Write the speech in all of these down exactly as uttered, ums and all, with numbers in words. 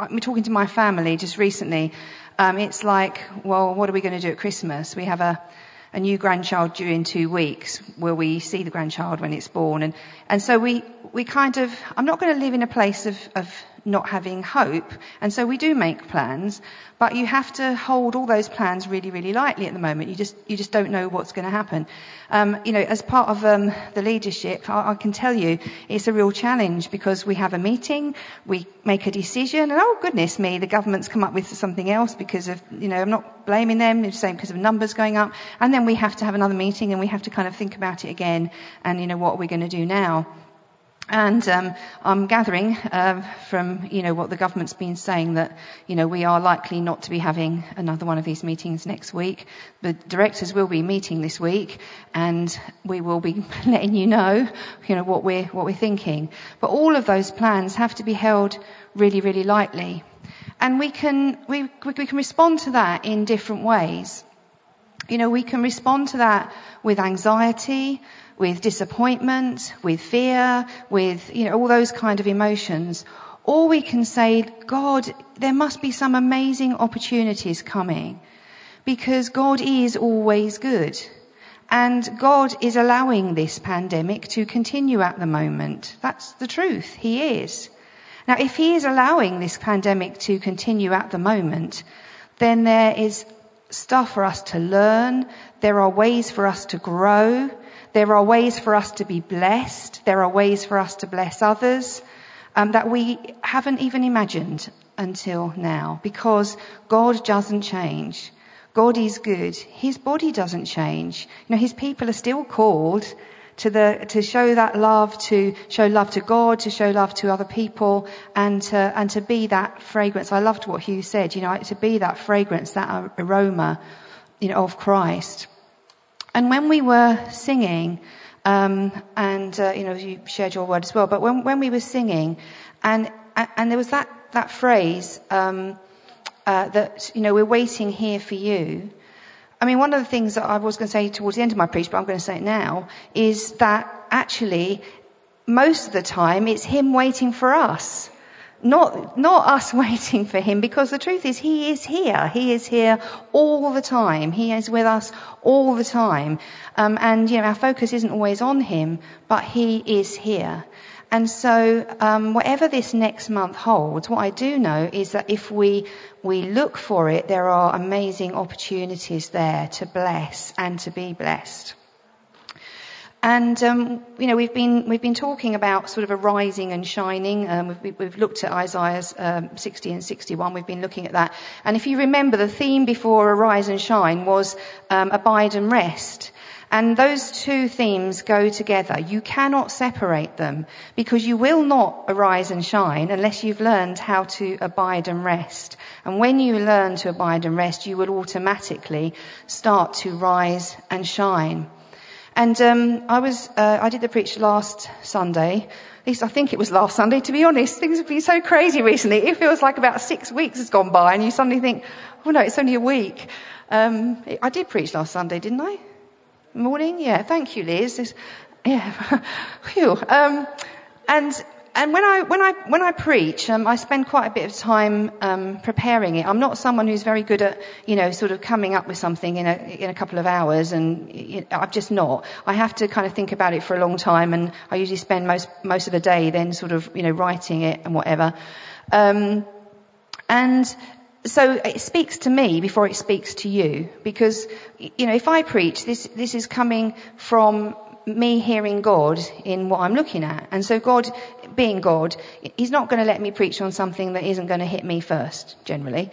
I'm talking to my family just recently. Um, it's like, well, what are we going to do at Christmas? We have a, a new grandchild due in two weeks. Will we see the grandchild when it's born? And, and so we, we kind of, I'm not going to live in a place of, of not having hope. And so we do make plans, but you have to hold all those plans really, really lightly at the moment. You just, you just don't know what's going to happen. Um, you know, as part of, um, the leadership, I, I can tell you it's a real challenge because we have a meeting, we make a decision, and oh goodness me, the government's come up with something else because of, you know, I'm not blaming them, it's the same because of numbers going up. And then we have to have another meeting and we have to kind of think about it again and, you know, what are we going to do now? And um, I'm gathering uh, from, you know, what the government's been saying that, you know, we are likely not to be having another one of these meetings next week. The directors will be meeting this week, and we will be letting you know, you know, what we're what we're thinking. But all of those plans have to be held really, really lightly, and we can we we can respond to that in different ways. You know, we can respond to that with anxiety, with disappointment, with fear, with, you know, all those kind of emotions. Or we can say, God, there must be some amazing opportunities coming because God is always good. And God is allowing this pandemic to continue at the moment. That's the truth. He is. Now, if he is allowing this pandemic to continue at the moment, then there is stuff for us to learn. There are ways for us to grow. There are ways for us to be blessed. There are ways for us to bless others um, that we haven't even imagined until now, because God doesn't change. God is good. His body doesn't change. You know, his people are still called to the to show that love, to show love to God, to show love to other people, and to and to be that fragrance. I loved what Hugh said. You know, to be that fragrance, that aroma, you know, of Christ. And when we were singing, um, and, uh, you know, you shared your word as well, but when, when we were singing, and, and there was that, that phrase, um, uh, that, you know, we're waiting here for you. I mean, one of the things that I was going to say towards the end of my preach, but I'm going to say it now, is that actually, most of the time, it's him waiting for us. Not, not us waiting for him, because the truth is he is here. He is here all the time. He is with us all the time. Um, and, you know, our focus isn't always on him, but he is here. And so, um, whatever this next month holds, what I do know is that if we, we look for it, there are amazing opportunities there to bless and to be blessed. And, um, you know, we've been, we've been talking about sort of a rising and shining. Um, we've, we've looked at Isaiah's, um, sixty and sixty-one. We've been looking at that. And if you remember, the theme before Arise and Shine was, um, abide and rest. And those two themes go together. You cannot separate them, because you will not arise and shine unless you've learned how to abide and rest. And when you learn to abide and rest, you will automatically start to rise and shine. And um I was uh, I did the preach last Sunday. At least I think it was last Sunday, to be honest. Things have been so crazy recently. It feels like about six weeks has gone by and you suddenly think, oh no, it's only a week. Um I did preach last Sunday, didn't I? Morning? Yeah, thank you, Liz. It's, yeah. Phew. Um and And when I, when I, when I preach, um, I spend quite a bit of time, um, preparing it. I'm not someone who's very good at, you know, sort of coming up with something in a, in a couple of hours, and you know, I'm just not. I have to kind of think about it for a long time, and I usually spend most, most of the day then sort of, you know, writing it and whatever. Um, and, So it speaks to me before it speaks to you, because, you know, if I preach, this, this is coming from me hearing God in what I'm looking at. And so God, being God, he's not going to let me preach on something that isn't going to hit me first, generally.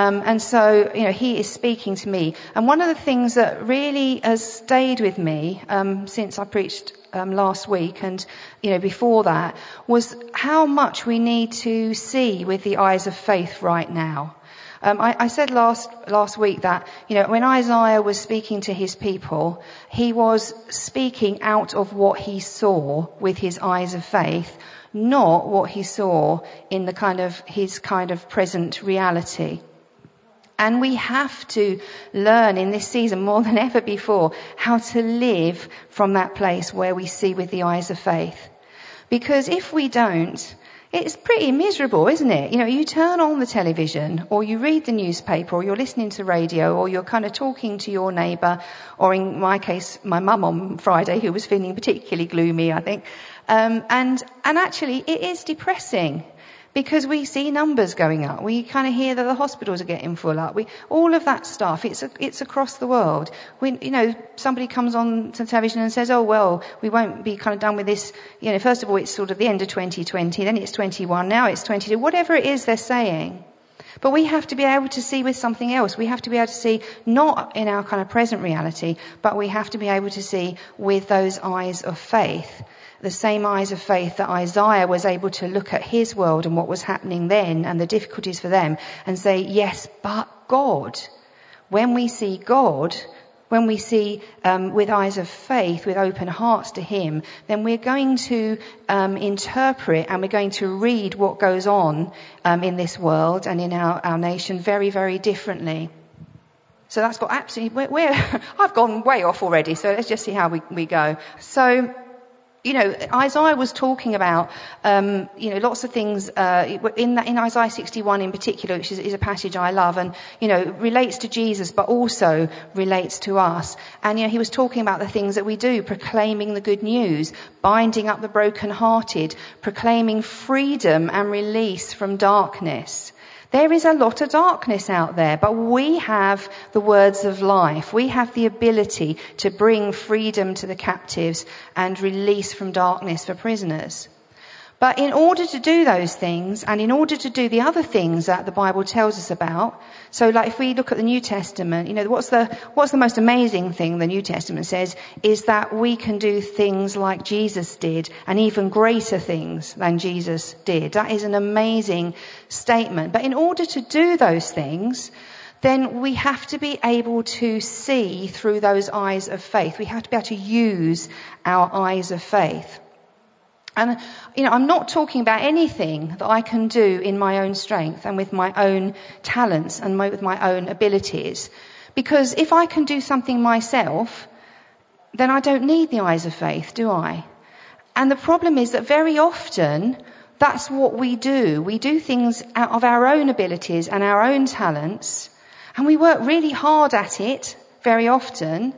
Um, and so, you know, he is speaking to me. And one of the things that really has stayed with me, um, since I preached Um, last week and, you know, before that, was how much we need to see with the eyes of faith right now. Um, I, I said last last week that, you know, when Isaiah was speaking to his people, he was speaking out of what he saw with his eyes of faith, not what he saw in the kind of his kind of present reality. And we have to learn in this season more than ever before how to live from that place where we see with the eyes of faith. Because if we don't, It's pretty miserable, isn't it? You know, you turn on the television or you read the newspaper or you're listening to radio or you're kind of talking to your neighbour, or in my case, my mum on Friday, who was feeling particularly gloomy, I think. Um, and and actually, it is depressing because we see numbers going up. We kind of hear that the hospitals are getting full up. We all of that stuff. It's a, it's across the world. When, you know, somebody comes on to television and says, "Oh well, we won't be kind of done with this." You know, first of all, it's sort of the end of twenty twenty, then it's twenty-one, now it's twenty-two. Whatever it is they're saying, but we have to be able to see with something else. We have to be able to see not in our kind of present reality, but we have to be able to see with those eyes of faith. The same eyes of faith that Isaiah was able to look at his world and what was happening then and the difficulties for them and say, yes, but God. When we see God, when we see um, with eyes of faith, with open hearts to him, then we're going to um, interpret and we're going to read what goes on um, in this world and in our, our nation very, very differently. So that's got absolutely... We're, we're I've gone way off already, so let's just see how we, we go. So... You know, Isaiah was talking about, um, you know, lots of things uh, in that, in Isaiah sixty-one in particular, which is, is a passage I love and, you know, relates to Jesus, but also relates to us. And, you know, he was talking about the things that we do, proclaiming the good news, binding up the brokenhearted, proclaiming freedom and release from darkness. There is a lot of darkness out there, but we have the words of life. We have the ability to bring freedom to the captives and release from darkness for prisoners. But in order to do those things, and in order to do the other things that the Bible tells us about, so like if we look at the New Testament, you know, what's the what's the most amazing thing the New Testament says is that we can do things like Jesus did, and even greater things than Jesus did. That is an amazing statement. But in order to do those things, then we have to be able to see through those eyes of faith. We have to be able to use our eyes of faith. And, you know, I'm not talking about anything that I can do in my own strength and with my own talents and my, with my own abilities. Because if I can do something myself, then I don't need the eyes of faith, do I? And the problem is that very often that's what we do. We do things out of our own abilities and our own talents, and we work really hard at it very often.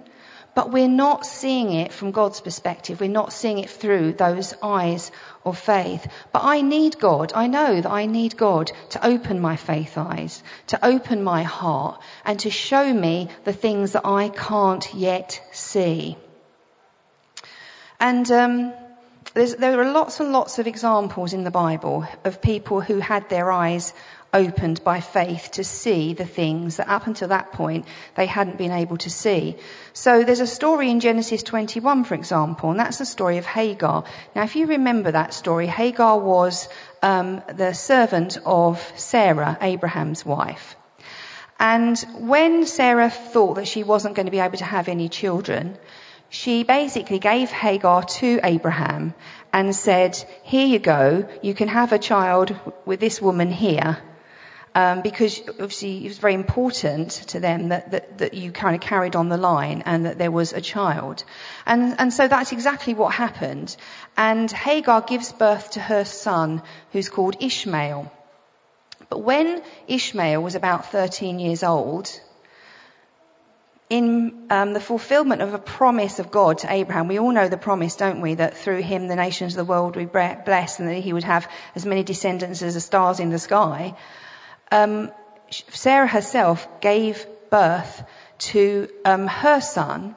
But we're not seeing it from God's perspective. We're not seeing it through those eyes of faith. But I need God. I know that I need God to open my faith eyes, to open my heart, and to show me the things that I can't yet see. And um, there's, there are lots and lots of examples in the Bible of people who had their eyes opened by faith to see the things that up until that point they hadn't been able to see. So there's a story in Genesis twenty-one, for example, and that's the story of Hagar. Now, if you remember that story, Hagar was um, the servant of Sarah, Abraham's wife. And when Sarah thought that she wasn't going to be able to have any children, she basically gave Hagar to Abraham and said, here you go, you can have a child with this woman here. Um, because obviously it was very important to them that, that, that you kind of carried on the line and that there was a child. And, and so that's exactly what happened. And Hagar gives birth to her son, who's called Ishmael. But when Ishmael was about thirteen years old, in um, the fulfillment of a promise of God to Abraham, we all know the promise, don't we, that through him the nations of the world would be blessed and that he would have as many descendants as the stars in the sky. Um, Sarah herself gave birth to um, her son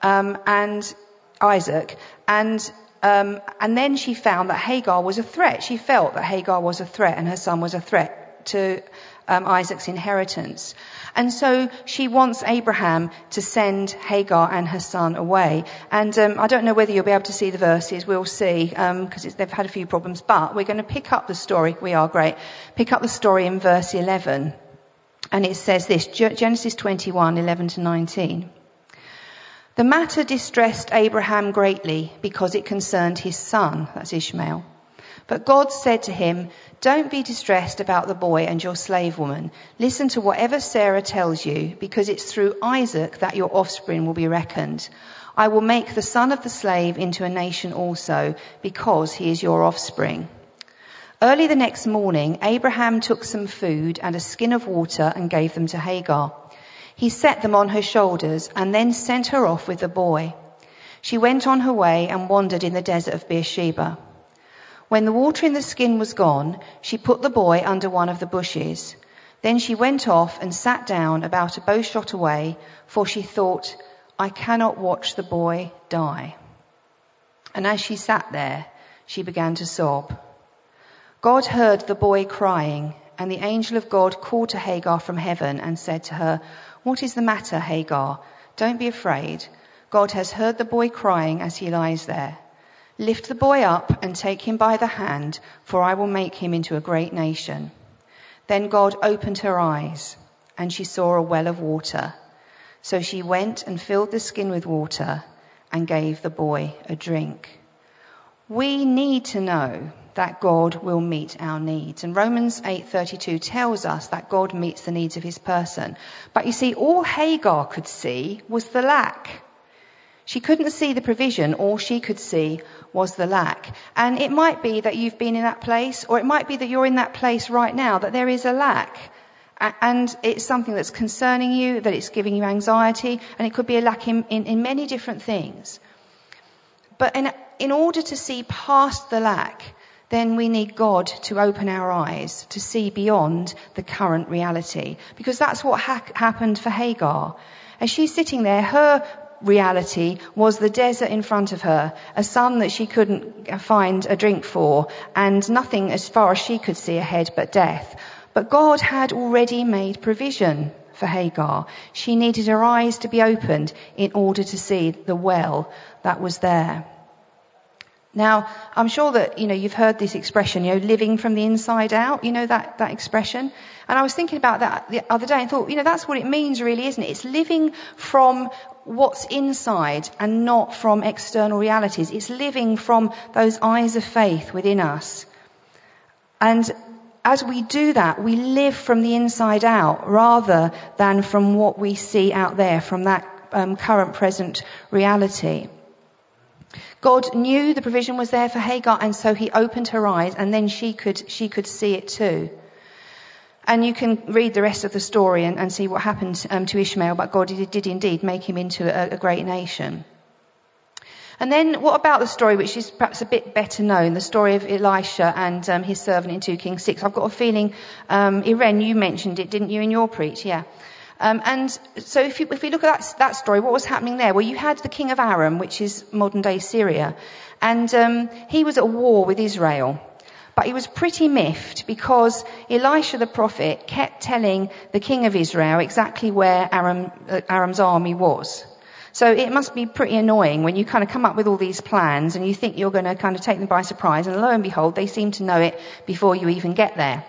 um, and Isaac, and um, and then she found that Hagar was a threat. She felt that Hagar was a threat and her son was a threat to um, Isaac's inheritance. And so she wants Abraham to send Hagar and her son away. And um, I don't know whether you'll be able to see the verses. We'll see, because um, they've had a few problems. But we're going to pick up the story. We are great. Pick up the story in verse eleven. And it says this, Genesis twenty-one, eleven to nineteen. The matter distressed Abraham greatly because it concerned his son, that's Ishmael. But God said to him, don't be distressed about the boy and your slave woman. Listen to whatever Sarah tells you, because it's through Isaac that your offspring will be reckoned. I will make the son of the slave into a nation also, because he is your offspring. Early the next morning, Abraham took some food and a skin of water and gave them to Hagar. He set them on her shoulders and then sent her off with the boy. She went on her way and wandered in the desert of Beersheba. When the water in the skin was gone, she put the boy under one of the bushes. Then she went off and sat down about a bowshot away, for she thought, I cannot watch the boy die. And as she sat there, she began to sob. God heard the boy crying, and the angel of God called to Hagar from heaven and said to her, What is the matter, Hagar? Don't be afraid. God has heard the boy crying as he lies there. Lift the boy up and take him by the hand, for I will make him into a great nation. Then God opened her eyes, and she saw a well of water. So she went and filled the skin with water and gave the boy a drink. We need to know that God will meet our needs. And Romans eight thirty-two tells us that God meets the needs of his person. But you see, all Hagar could see was the lack. She couldn't see the provision. All she could see was the lack. And it might be that you've been in that place, or it might be that you're in that place right now, that there is a lack. And it's something that's concerning you, that it's giving you anxiety, and it could be a lack in, in, in many different things. But in, in order to see past the lack, then we need God to open our eyes, to see beyond the current reality. Because that's what ha- happened for Hagar. As she's sitting there, her reality was the desert in front of her, a son that she couldn't find a drink for, and nothing as far as she could see ahead but death. But God had already made provision for Hagar. She needed her eyes to be opened in order to see the well that was there. Now, I'm sure that, you know, you've heard this expression, you know, living from the inside out, you know, that, that expression. And I was thinking about that the other day and thought, you know, that's what it means really, isn't it? It's living from what's inside and not from external realities. It's living from those eyes of faith within us. And as we do that, we live from the inside out rather than from what we see out there, from that um, current present reality. God knew the provision was there for Hagar, and so he opened her eyes, and then she could she could see it too. And you can read the rest of the story and, and see what happened um, to Ishmael, but God did, did indeed make him into a, a great nation. And then what about the story which is perhaps a bit better known, the story of Elisha and um, his servant in two Kings six? I've got a feeling, um, Irene, you mentioned it, didn't you, in your preach? Yeah. Um, and so if you, if we look at that, that story, what was happening there? Well, you had the king of Aram, which is modern-day Syria, and um, he was at war with Israel. But he was pretty miffed because Elisha the prophet kept telling the king of Israel exactly where Aram, uh, Aram's army was. So it must be pretty annoying when you kind of come up with all these plans and you think you're going to kind of take them by surprise, and lo and behold, they seem to know it before you even get there.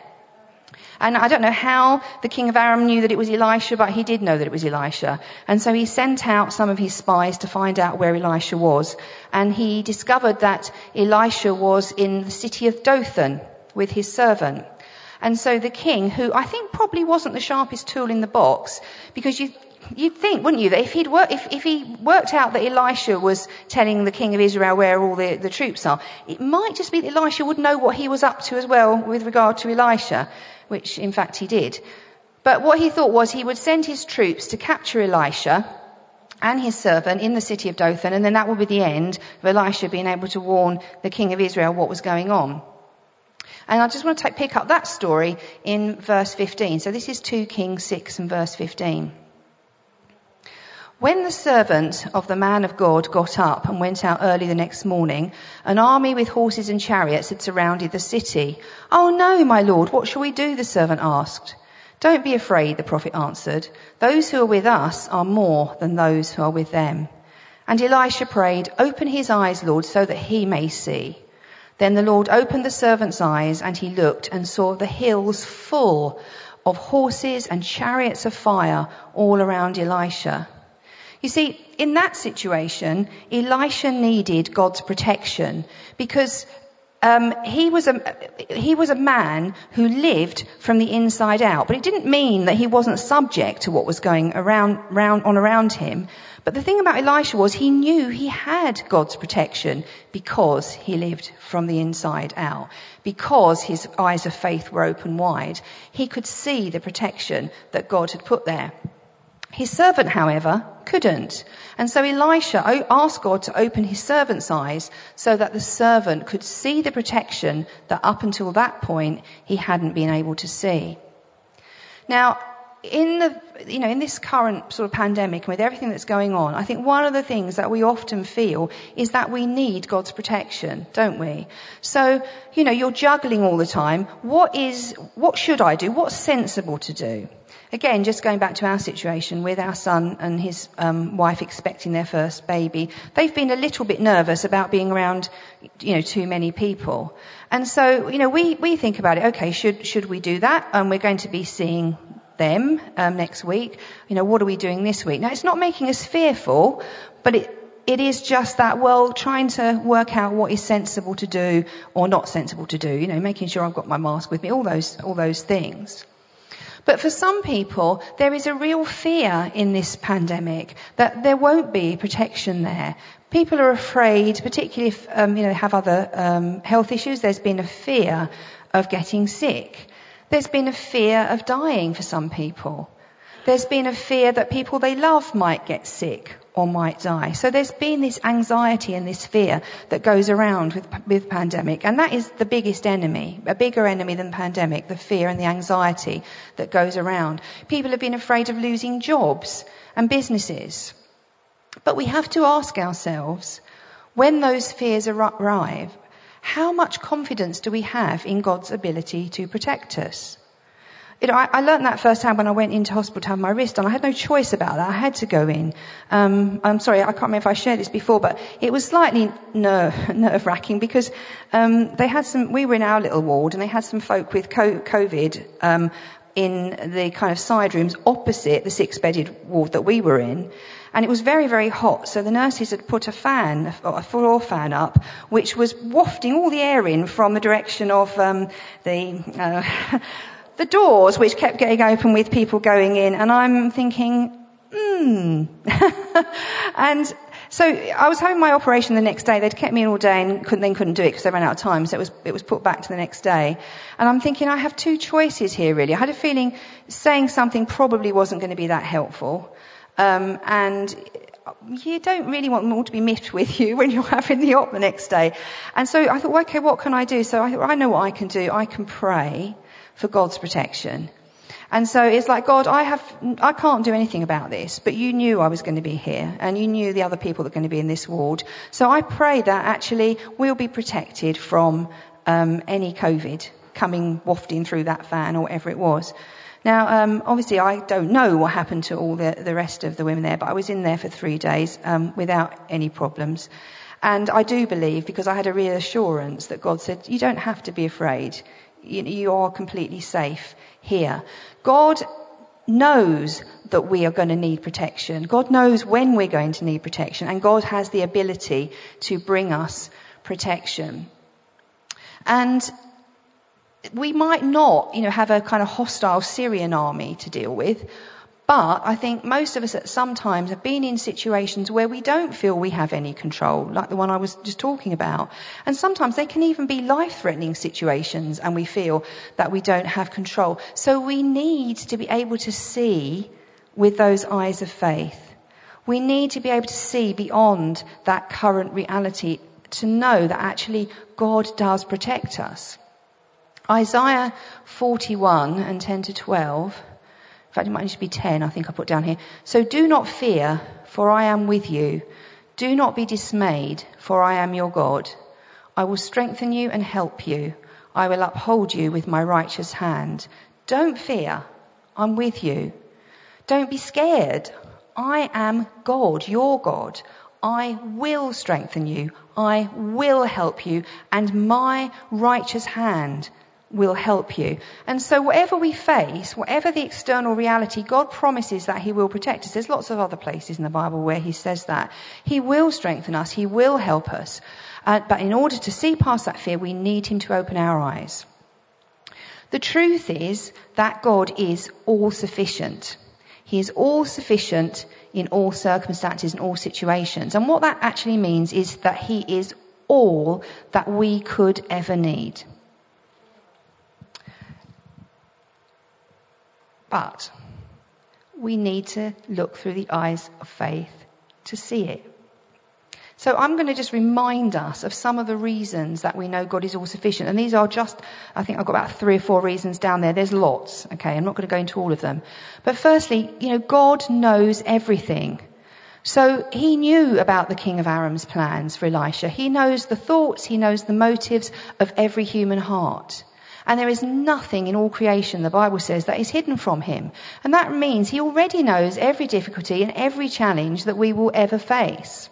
And I don't know how the king of Aram knew that it was Elisha, but he did know that it was Elisha. And so he sent out some of his spies to find out where Elisha was. And he discovered that Elisha was in the city of Dothan with his servant. And so the king, who I think probably wasn't the sharpest tool in the box, because you... You'd think, wouldn't you, that if he'd work, if, if he worked out that Elisha was telling the king of Israel where all the, the troops are, it might just be that Elisha would know what he was up to as well with regard to Elisha, which in fact he did. But what he thought was he would send his troops to capture Elisha and his servant in the city of Dothan, and then that would be the end of Elisha being able to warn the king of Israel what was going on. And I just want to take, pick up that story in verse fifteen. So this is two Kings six and verse fifteen. When the servant of the man of God got up and went out early the next morning, an army with horses and chariots had surrounded the city. Oh no, my lord, what shall we do? The servant asked. Don't be afraid, the prophet answered. Those who are with us are more than those who are with them. And Elisha prayed, Open his eyes, Lord, so that he may see. Then the Lord opened the servant's eyes, and he looked and saw the hills full of horses and chariots of fire all around Elisha. You see, in that situation, Elisha needed God's protection because um, he was a he was a man who lived from the inside out. But it didn't mean that he wasn't subject to what was going around, around on around him. But the thing about Elisha was he knew he had God's protection because he lived from the inside out. Because his eyes of faith were open wide, he could see the protection that God had put there. His servant, however, couldn't. And so Elisha asked God to open his servant's eyes so that the servant could see the protection that up until that point he hadn't been able to see. Now, in the, you know, in this current sort of pandemic, with everything that's going on, I think one of the things that we often feel is that we need God's protection, don't we? So, you know, you're juggling all the time. What is, what should I do? What's sensible to do? Again, just going back to our situation with our son and his um, wife expecting their first baby, they've been a little bit nervous about being around, you know, too many people. And so, you know, we, we think about it, okay, should, should we do that? And um, we're going to be seeing them um, next week. You know, what are we doing this week? Now, it's not making us fearful, but it, it is just that, well, trying to work out what is sensible to do or not sensible to do, you know, making sure I've got my mask with me, all those, all those things. But for some people, there is a real fear in this pandemic that there won't be protection there. People are afraid, particularly if um, you know, have other um, health issues. There's been a fear of getting sick. There's been a fear of dying for some people. There's been a fear that people they love might get sick or might die. So there's been this anxiety and this fear that goes around with with pandemic, and that is the biggest enemy, a bigger enemy than pandemic, the fear and the anxiety that goes around. People have been afraid of losing jobs and businesses. But we have to ask ourselves, when those fears arrive, how much confidence do we have in God's ability to protect us? You know, I, I learned that first time when I went into hospital to have my wrist done. I had no choice about that. I had to go in. Um, I'm sorry, I can't remember if I shared this before, but it was slightly nerve, nerve-wracking because um, they had some. We were in our little ward, and they had some folk with COVID um, in the kind of side rooms opposite the six-bedded ward that we were in. And it was very, very hot. So the nurses had put a fan, a floor fan up, which was wafting all the air in from the direction of um, the... Uh, the doors, which kept getting open with people going in, and I'm thinking, hmm. And so I was having my operation the next day. They'd kept me in all day and couldn't, then couldn't do it because they ran out of time, so it was, it was put back to the next day. And I'm thinking, I have two choices here, really. I had a feeling saying something probably wasn't going to be that helpful. Um, and... You don't really want them all to be miffed with you when you're having the op the next day. And so I thought, well, okay, what can I do? So I thought, I know what I can do. I can pray for God's protection. And so it's like, God, I have, I can't do anything about this, but you knew I was going to be here, and you knew the other people that are going to be in this ward. So I pray that actually we'll be protected from um, any COVID coming wafting through that fan or whatever it was. Now, um, obviously, I don't know what happened to all the, the rest of the women there, but I was in there for three days um, without any problems. And I do believe, because I had a reassurance that God said, you don't have to be afraid. You, you are completely safe here. God knows that we are going to need protection. God knows when we're going to need protection. And God has the ability to bring us protection. And we might not, you know, have a kind of hostile Syrian army to deal with, but I think most of us at some times have been in situations where we don't feel we have any control, like the one I was just talking about. And sometimes they can even be life-threatening situations, and we feel that we don't have control. So we need to be able to see with those eyes of faith. We need to be able to see beyond that current reality to know that actually God does protect us. Isaiah forty-one and ten to twelve, in fact it might need to be ten, I think I put down here. So do not fear, for I am with you. Do not be dismayed, for I am your God. I will strengthen you and help you. I will uphold you with my righteous hand. Don't fear, I'm with you. Don't be scared. I am God, your God. I will strengthen you. I will help you. And my righteous hand will help you. And so whatever we face, whatever the external reality, God promises that he will protect us. There's lots of other places in the Bible where he says that. He will strengthen us. He will help us. Uh, but in order to see past that fear, we need him to open our eyes. The truth is that God is all sufficient. He is all-sufficient in all circumstances and all situations. And what that actually means is that he is all that we could ever need. But we need to look through the eyes of faith to see it. So I'm going to just remind us of some of the reasons that we know God is all-sufficient. And these are just, I think I've got about three or four reasons down there. There's lots, okay? I'm not going to go into all of them. But firstly, you know, God knows everything. So he knew about the king of Aram's plans for Elisha. He knows the thoughts, he knows the motives of every human heart. And there is nothing in all creation, the Bible says, that is hidden from him. And that means he already knows every difficulty and every challenge that we will ever face.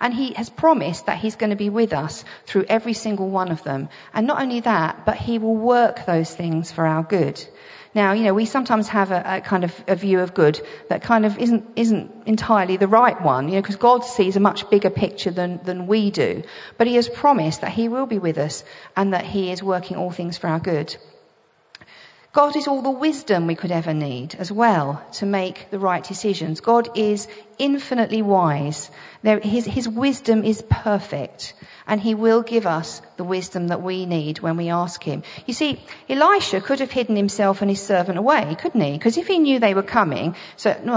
And he has promised that he's going to be with us through every single one of them. And not only that, but he will work those things for our good. Now, you know, we sometimes have a, a kind of a view of good that kind of isn't isn't entirely the right one, you know, because God sees a much bigger picture than, than we do. But he has promised that he will be with us and that he is working all things for our good. God is all the wisdom we could ever need as well to make the right decisions. God is infinitely wise. There, his, his wisdom is perfect, and he will give us the wisdom that we need when we ask him. You see, Elisha could have hidden himself and his servant away, couldn't he? Because if he knew they were coming, so, no,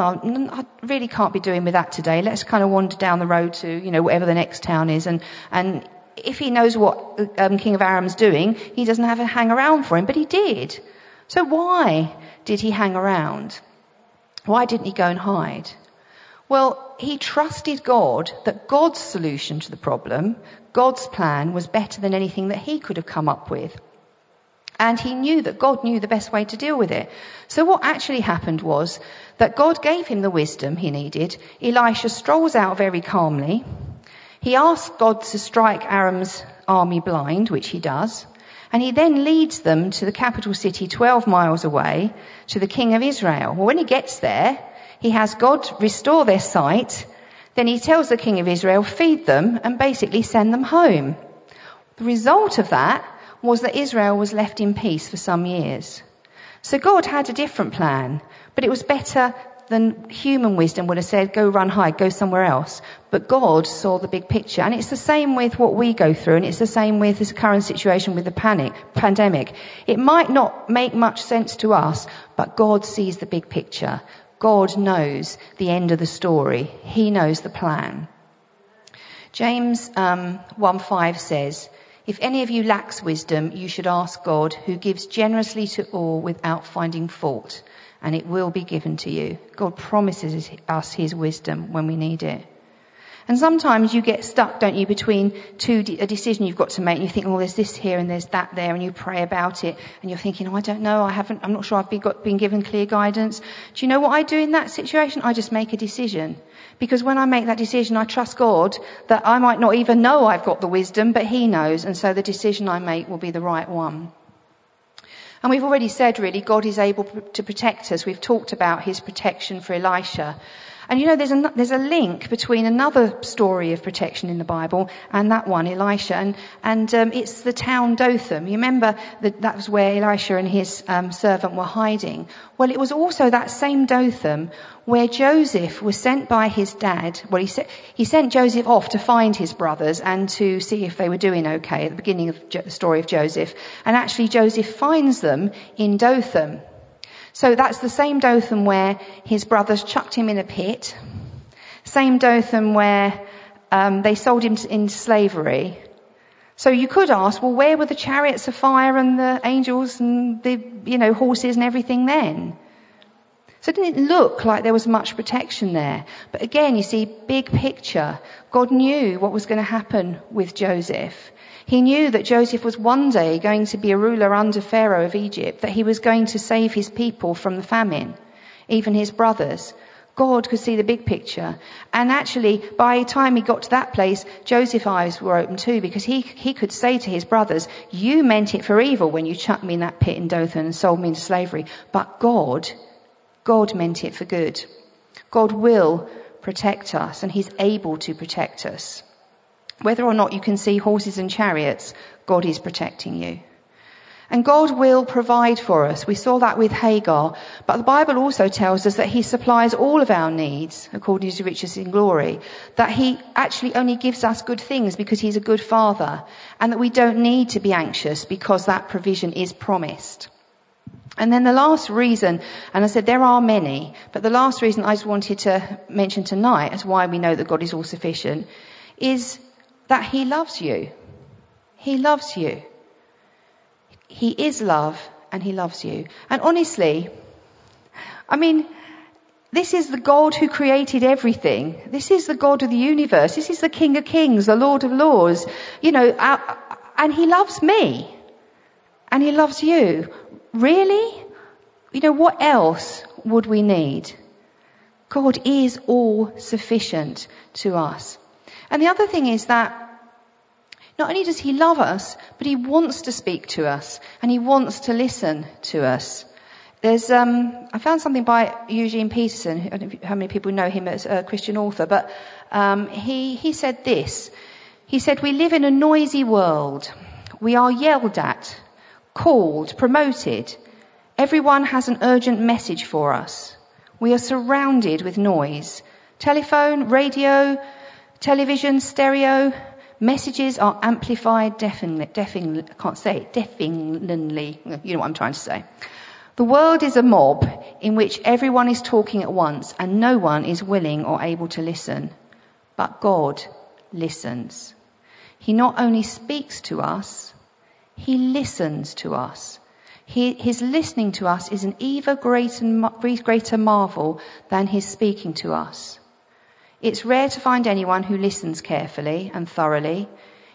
I really can't be doing with that today. Let's kind of wander down the road to, you know, whatever the next town is, and, and if he knows what um, King of Aram's doing, he doesn't have to hang around for him, but he did. So why did he hang around? Why didn't he go and hide? Well, he trusted God that God's solution to the problem, God's plan, was better than anything that he could have come up with. And he knew that God knew the best way to deal with it. So what actually happened was that God gave him the wisdom he needed. Elisha strolls out very calmly. He asked God to strike Aram's army blind, which he does. And he then leads them to the capital city twelve miles away to the king of Israel. Well, when he gets there, he has God restore their sight. Then he tells the king of Israel, feed them and basically send them home. The result of that was that Israel was left in peace for some years. So God had a different plan, but it was better than human wisdom would have said, go run, hide, go somewhere else. But God saw the big picture. And it's the same with what we go through. And it's the same with this current situation with the panic, pandemic. It might not make much sense to us, but God sees the big picture. God knows the end of the story. He knows the plan. James um, one five says, if any of you lacks wisdom, you should ask God, who gives generously to all without finding fault, and it will be given to you. God promises us his wisdom when we need it. And sometimes you get stuck, don't you, between two de- a decision you've got to make, and you think, oh, there's this here and there's that there, and you pray about it, and you're thinking, oh, I don't know, I haven't, I'm not sure I've been, got, been given clear guidance. Do you know what I do in that situation? I just make a decision. Because when I make that decision, I trust God that I might not even know I've got the wisdom, but he knows, and so the decision I make will be the right one. And we've already said, really, God is able to protect us. We've talked about his protection for Elisha. And, you know, there's a, there's a link between another story of protection in the Bible and that one, Elisha. And, and um, it's the town Dothan. You remember that that was where Elisha and his um, servant were hiding. Well, it was also that same Dothan where Joseph was sent by his dad. Well, he, se- he sent Joseph off to find his brothers and to see if they were doing okay at the beginning of jo- the story of Joseph. And actually, Joseph finds them in Dothan. So that's the same Dothan where his brothers chucked him in a pit, same Dothan where um, they sold him into slavery. So you could ask, well, where were the chariots of fire and the angels and the, you know, horses and everything then? So it didn't look like there was much protection there. But again, you see, big picture. God knew what was going to happen with Joseph. He knew that Joseph was one day going to be a ruler under Pharaoh of Egypt, that he was going to save his people from the famine, even his brothers. God could see the big picture. And actually, by the time he got to that place, Joseph's eyes were open too, because he he could say to his brothers, you meant it for evil when you chucked me in that pit in Dothan and sold me into slavery. But God... God meant it for good. God will protect us, and he's able to protect us. Whether or not you can see horses and chariots, God is protecting you. And God will provide for us. We saw that with Hagar. But the Bible also tells us that he supplies all of our needs according to riches in glory. That he actually only gives us good things because he's a good father. And that we don't need to be anxious because that provision is promised. And then the last reason, and I said there are many, but the last reason I just wanted to mention tonight as why we know that God is all sufficient is that he loves you. He loves you. He is love and he loves you. And honestly, I mean, this is the God who created everything. This is the God of the universe. This is the King of Kings, the Lord of Lords. You know, uh, and he loves me and he loves you. Really? You know, what else would we need? God is all sufficient to us. And the other thing is that not only does he love us, but he wants to speak to us and he wants to listen to us. There's, um, I found something by Eugene Peterson. I don't know how many people know him as a Christian author, but um, he, he said this. He said, "We live in a noisy world. We are yelled at, called, promoted. Everyone has an urgent message for us. We are surrounded with noise. Telephone, radio, television, stereo. Messages are amplified deafeningly, deafeningly, I can't say it, deafeningly, you know what I'm trying to say. The world is a mob in which everyone is talking at once and no one is willing or able to listen. But God listens. He not only speaks to us, he listens to us. He, his listening to us is an even greater, greater marvel than his speaking to us. It's rare to find anyone who listens carefully and thoroughly.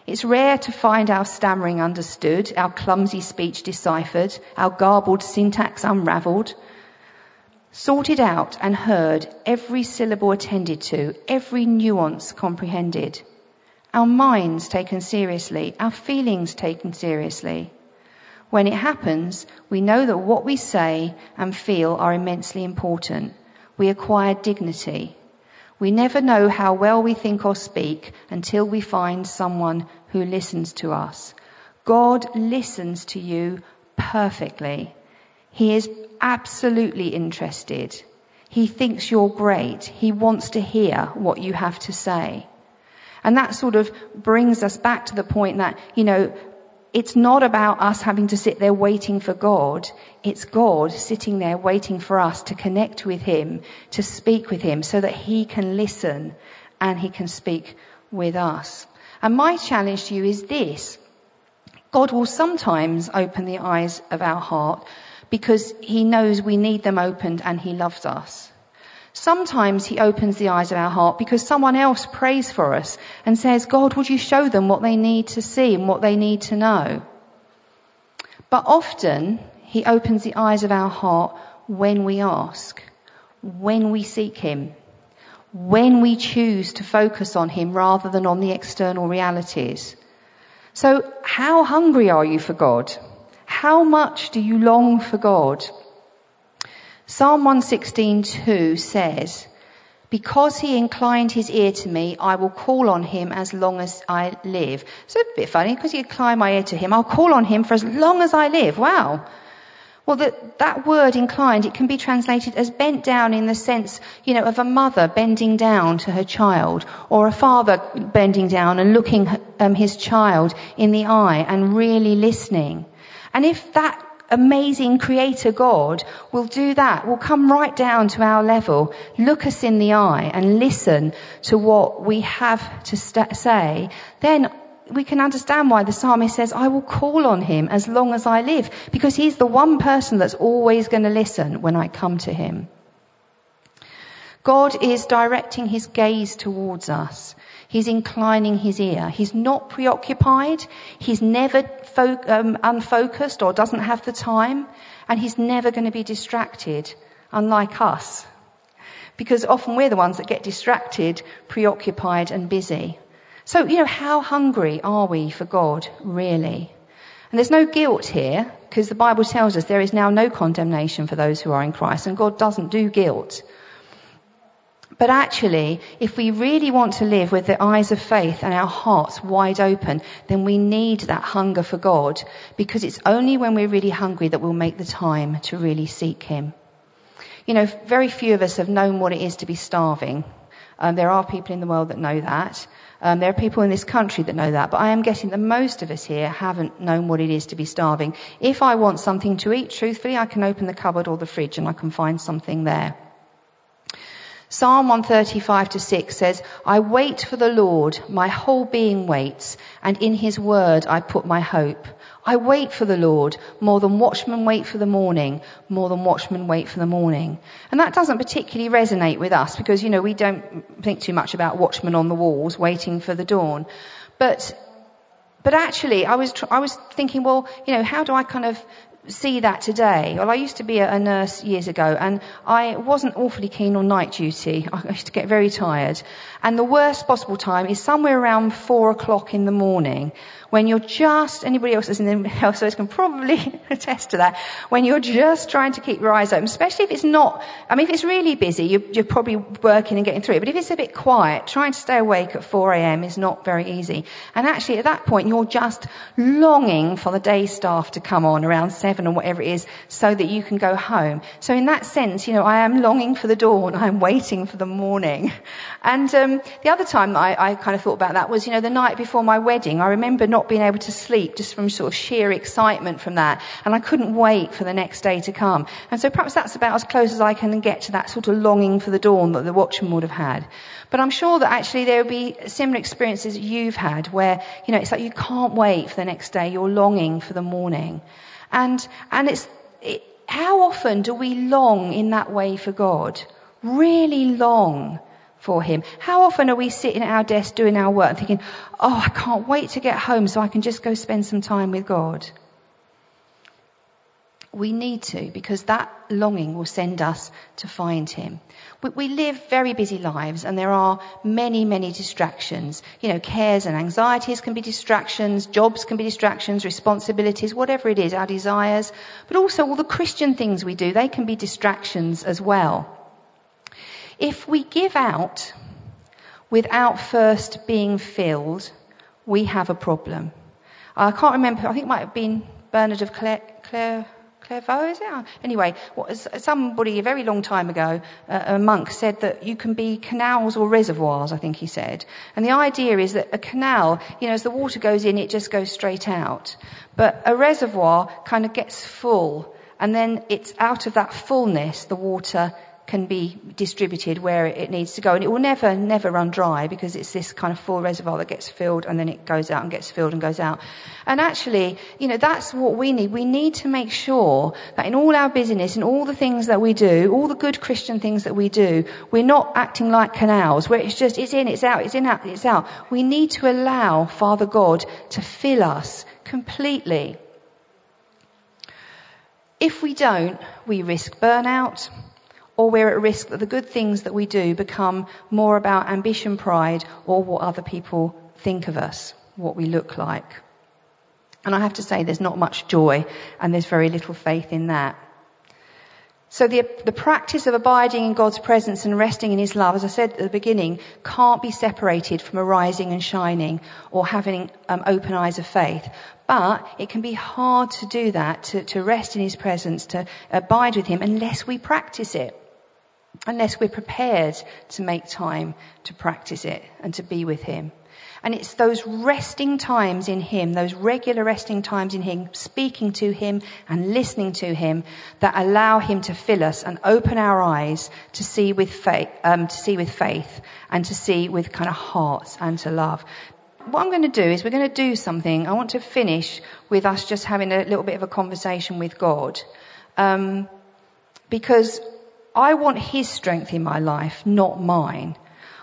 It's rare to find our stammering understood, our clumsy speech deciphered, our garbled syntax unravelled. Sorted out and heard, every syllable attended to, every nuance comprehended. Our minds taken seriously, our feelings taken seriously. When it happens, we know that what we say and feel are immensely important. We acquire dignity. We never know how well we think or speak until we find someone who listens to us. God listens to you perfectly. He is absolutely interested. He thinks you're great. He wants to hear what you have to say." And that sort of brings us back to the point that, you know, it's not about us having to sit there waiting for God. It's God sitting there waiting for us to connect with him, to speak with him so that he can listen and he can speak with us. And my challenge to you is this. God will sometimes open the eyes of our heart because he knows we need them opened and he loves us. Sometimes he opens the eyes of our heart because someone else prays for us and says, "God, would you show them what they need to see and what they need to know?" But often he opens the eyes of our heart when we ask, when we seek him, when we choose to focus on him rather than on the external realities. So how hungry are you for God? How much do you long for God? Psalm one sixteen two says, "Because he inclined his ear to me, I will call on him as long as I live." It's a bit funny, because he inclined my ear to him, I'll call on him for as long as I live. Wow. Well, the, that word inclined, it can be translated as bent down in the sense, you know, of a mother bending down to her child, or a father bending down and looking um, his child in the eye and really listening. And if that amazing creator God will do that, will come right down to our level, look us in the eye and listen to what we have to st- say, then we can understand why the psalmist says, "I will call on him as long as I live," because he's the one person that's always going to listen when I come to him. God is directing his gaze towards us. He's inclining his ear. He's not preoccupied. He's never fo- um, unfocused or doesn't have the time. And he's never going to be distracted, unlike us. Because often we're the ones that get distracted, preoccupied and busy. So, you know, how hungry are we for God, really? And there's no guilt here, because the Bible tells us there is now no condemnation for those who are in Christ. And God doesn't do guilt. But actually, if we really want to live with the eyes of faith and our hearts wide open, then we need that hunger for God, because it's only when we're really hungry that we'll make the time to really seek him. You know, very few of us have known what it is to be starving. Um, there are people in the world that know that. Um, there are people in this country that know that. But I am getting that most of us here haven't known what it is to be starving. If I want something to eat, truthfully, I can open the cupboard or the fridge and I can find something there. Psalm one thirty-five to six says, I wait for the Lord, my whole being waits, and in his word I put my hope. I wait for the Lord, more than watchmen wait for the morning, more than watchmen wait for the morning. And that doesn't particularly resonate with us because, you know, we don't think too much about watchmen on the walls waiting for the dawn. But, but actually, I was, tr- I was thinking, well, you know, how do I kind of see that today? Well, I used to be a nurse years ago, and I wasn't awfully keen on night duty. I used to get very tired. And the worst possible time is somewhere around four o'clock in the morning, when you're just, anybody else that's in the household can probably attest to that, when you're just trying to keep your eyes open, especially if it's not, I mean, if it's really busy, you're, you're probably working and getting through it. But if it's a bit quiet, trying to stay awake at four a.m. is not very easy. And actually, at that point, you're just longing for the day staff to come on around seven or whatever it is, so that you can go home. So in that sense, you know, I am longing for the dawn. I'm waiting for the morning. And um, the other time that I, I kind of thought about that was, you know, the night before my wedding. I remember not being able to sleep just from sort of sheer excitement from that, and I couldn't wait for the next day to come. And so perhaps that's about as close as I can get to that sort of longing for the dawn that the watchman would have had. But I'm sure that actually there will be similar experiences you've had where, you know, it's like you can't wait for the next day, you're longing for the morning. And and it's it, how often do we long in that way for God? Really long for him. How often are we sitting at our desk doing our work thinking, oh, I can't wait to get home so I can just go spend some time with God? We need to, because that longing will send us to find him. We, we live very busy lives, and there are many, many distractions. You know, cares and anxieties can be distractions, jobs can be distractions, responsibilities, whatever it is, our desires. But also all the Christian things we do, they can be distractions as well. If we give out without first being filled, we have a problem. I can't remember, I think it might have been Bernard of Clair, Clair, Clairvaux, is it? Anyway, somebody a very long time ago, a monk, said that you can be canals or reservoirs, I think he said. And the idea is that a canal, you know, as the water goes in, it just goes straight out. But a reservoir kind of gets full, and then it's out of that fullness the water can be distributed where it needs to go, and it will never, never run dry, because it's this kind of full reservoir that gets filled, and then it goes out and gets filled and goes out. And actually, you know, that's what we need. We need to make sure that in all our busyness, in all the things that we do, all the good Christian things that we do, we're not acting like canals where it's just, it's in, it's out, it's in, out, it's out. We need to allow Father God to fill us completely. If we don't, we risk burnout, or we're at risk that the good things that we do become more about ambition, pride, or what other people think of us, what we look like. And I have to say, there's not much joy, and there's very little faith in that. So the, the practice of abiding in God's presence and resting in his love, as I said at the beginning, can't be separated from arising and shining, or having um, open eyes of faith. But it can be hard to do that, to, to rest in his presence, to abide with him, unless we practice it. Unless we're prepared to make time to practice it and to be with him. And it's those resting times in him, those regular resting times in him, speaking to him and listening to him, that allow him to fill us and open our eyes to see with faith, um, to see with faith and to see with kind of hearts and to love. What I'm going to do is we're going to do something. I want to finish with us just having a little bit of a conversation with God, um, because I want his strength in my life, not mine.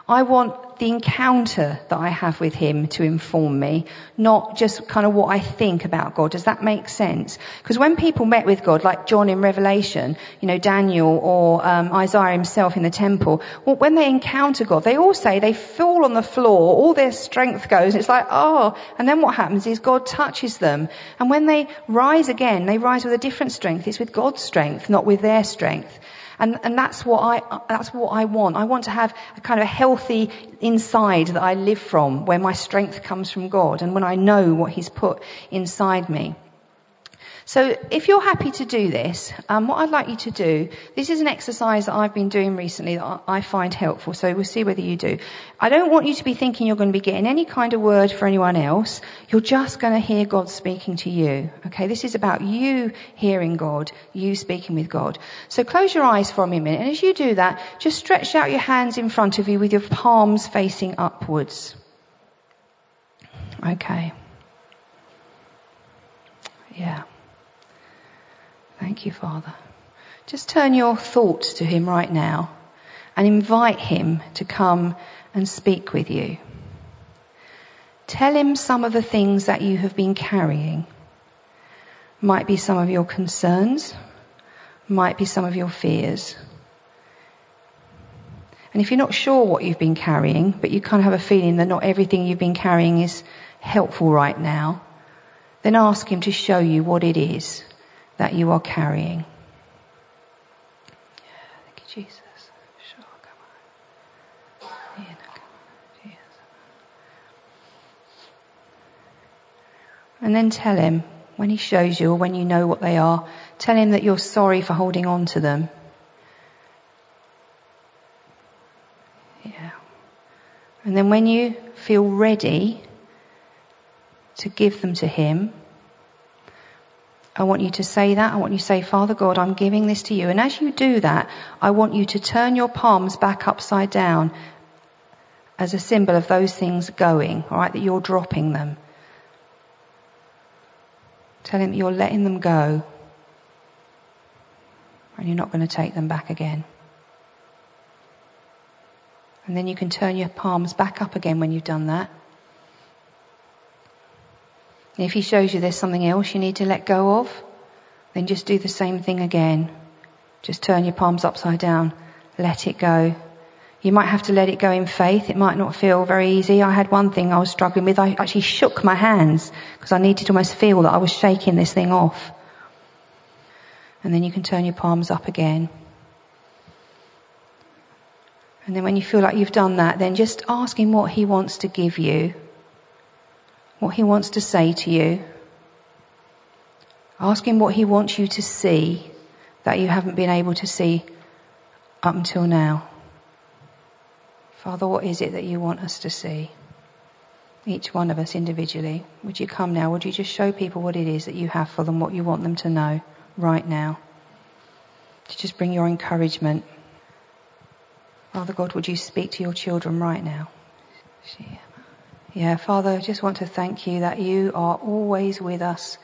I want the encounter that I have with him to inform me, not just kind of what I think about God. Does that make sense? Because when people met with God, like John in Revelation, you know, Daniel or um, Isaiah himself in the temple, well, when they encounter God, they all say they fall on the floor, all their strength goes, and it's like, oh, and then what happens is God touches them. And when they rise again, they rise with a different strength. It's with God's strength, not with their strength. And, and that's what I, that's what I want. I want to have a kind of healthy inside that I live from, where my strength comes from God, and when I know what He's put inside me. So if you're happy to do this, um, what I'd like you to do, this is an exercise that I've been doing recently that I find helpful, so we'll see whether you do. I don't want you to be thinking you're going to be getting any kind of word for anyone else. You're just going to hear God speaking to you. Okay, this is about you hearing God, you speaking with God. So close your eyes for a minute, and as you do that, just stretch out your hands in front of you with your palms facing upwards. Okay. Yeah. Thank you, Father. Just turn your thoughts to Him right now and invite Him to come and speak with you. Tell Him some of the things that you have been carrying. Might be some of your concerns, might be some of your fears. And if you're not sure what you've been carrying, but you kind of have a feeling that not everything you've been carrying is helpful right now, then ask Him to show you what it is that you are carrying. Thank you, Jesus. And then tell Him, when He shows you or when you know what they are, tell Him that you're sorry for holding on to them. Yeah. And then when you feel ready to give them to Him, I want you to say that. I want you to say, Father God, I'm giving this to you. And as you do that, I want you to turn your palms back upside down as a symbol of those things going, all right, that you're dropping them. Tell Him that you're letting them go and you're not going to take them back again. And then you can turn your palms back up again when you've done that. If He shows you there's something else you need to let go of, then just do the same thing again. Just turn your palms upside down, let it go. You might have to let it go in faith. It might not feel very easy. I had one thing I was struggling with. I actually shook my hands because I needed to almost feel that I was shaking this thing off. And then you can turn your palms up again. And then when you feel like you've done that, then just ask Him what He wants to give you, what He wants to say to you. Ask Him what He wants you to see that you haven't been able to see up until now. Father, what is it that you want us to see? Each one of us individually. Would you come now? Would you just show people what it is that you have for them, what you want them to know right now? Just bring your encouragement. Father God, would you speak to your children right now? She Yeah, Father, I just want to thank you that you are always with us.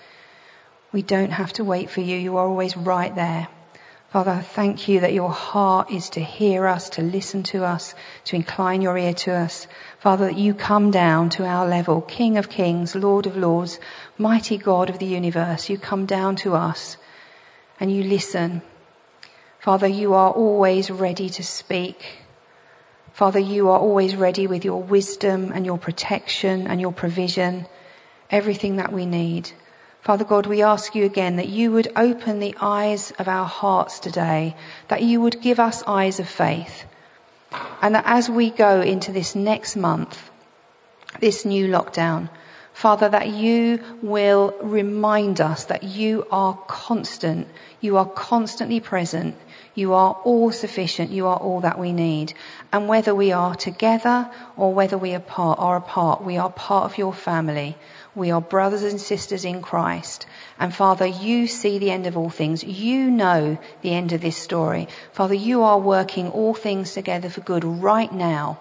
We don't have to wait for you. You are always right there. Father, I thank you that your heart is to hear us, to listen to us, to incline your ear to us. Father, that you come down to our level, King of kings, Lord of lords, mighty God of the universe. You come down to us and you listen. Father, you are always ready to speak. Father, you are always ready with your wisdom and your protection and your provision, everything that we need. Father God, we ask you again that you would open the eyes of our hearts today, that you would give us eyes of faith, and that as we go into this next month, this new lockdown, Father, that you will remind us that you are constant, you are constantly present, you are all sufficient, you are all that we need. And whether we are together or whether we are apart, we are part of your family. We are brothers and sisters in Christ. And Father, you see the end of all things. You know the end of this story. Father, you are working all things together for good right now.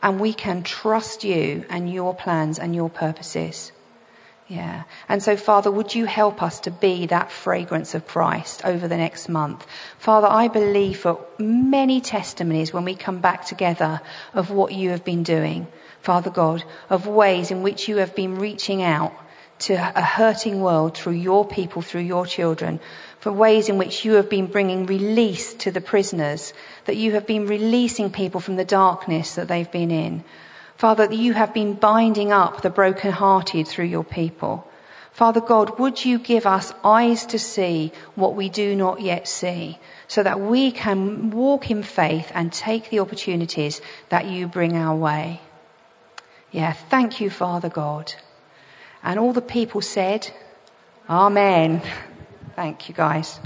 And we can trust you and your plans and your purposes. Yeah. And so, Father, would you help us to be that fragrance of Christ over the next month? Father, I believe for many testimonies when we come back together of what you have been doing, Father God, of ways in which you have been reaching out to a hurting world through your people, through your children, for ways in which you have been bringing release to the prisoners, that you have been releasing people from the darkness that they've been in. Father, that you have been binding up the brokenhearted through your people. Father God, would you give us eyes to see what we do not yet see, so that we can walk in faith and take the opportunities that you bring our way. Yeah, thank you, Father God. And all the people said, Amen. Thank you, guys.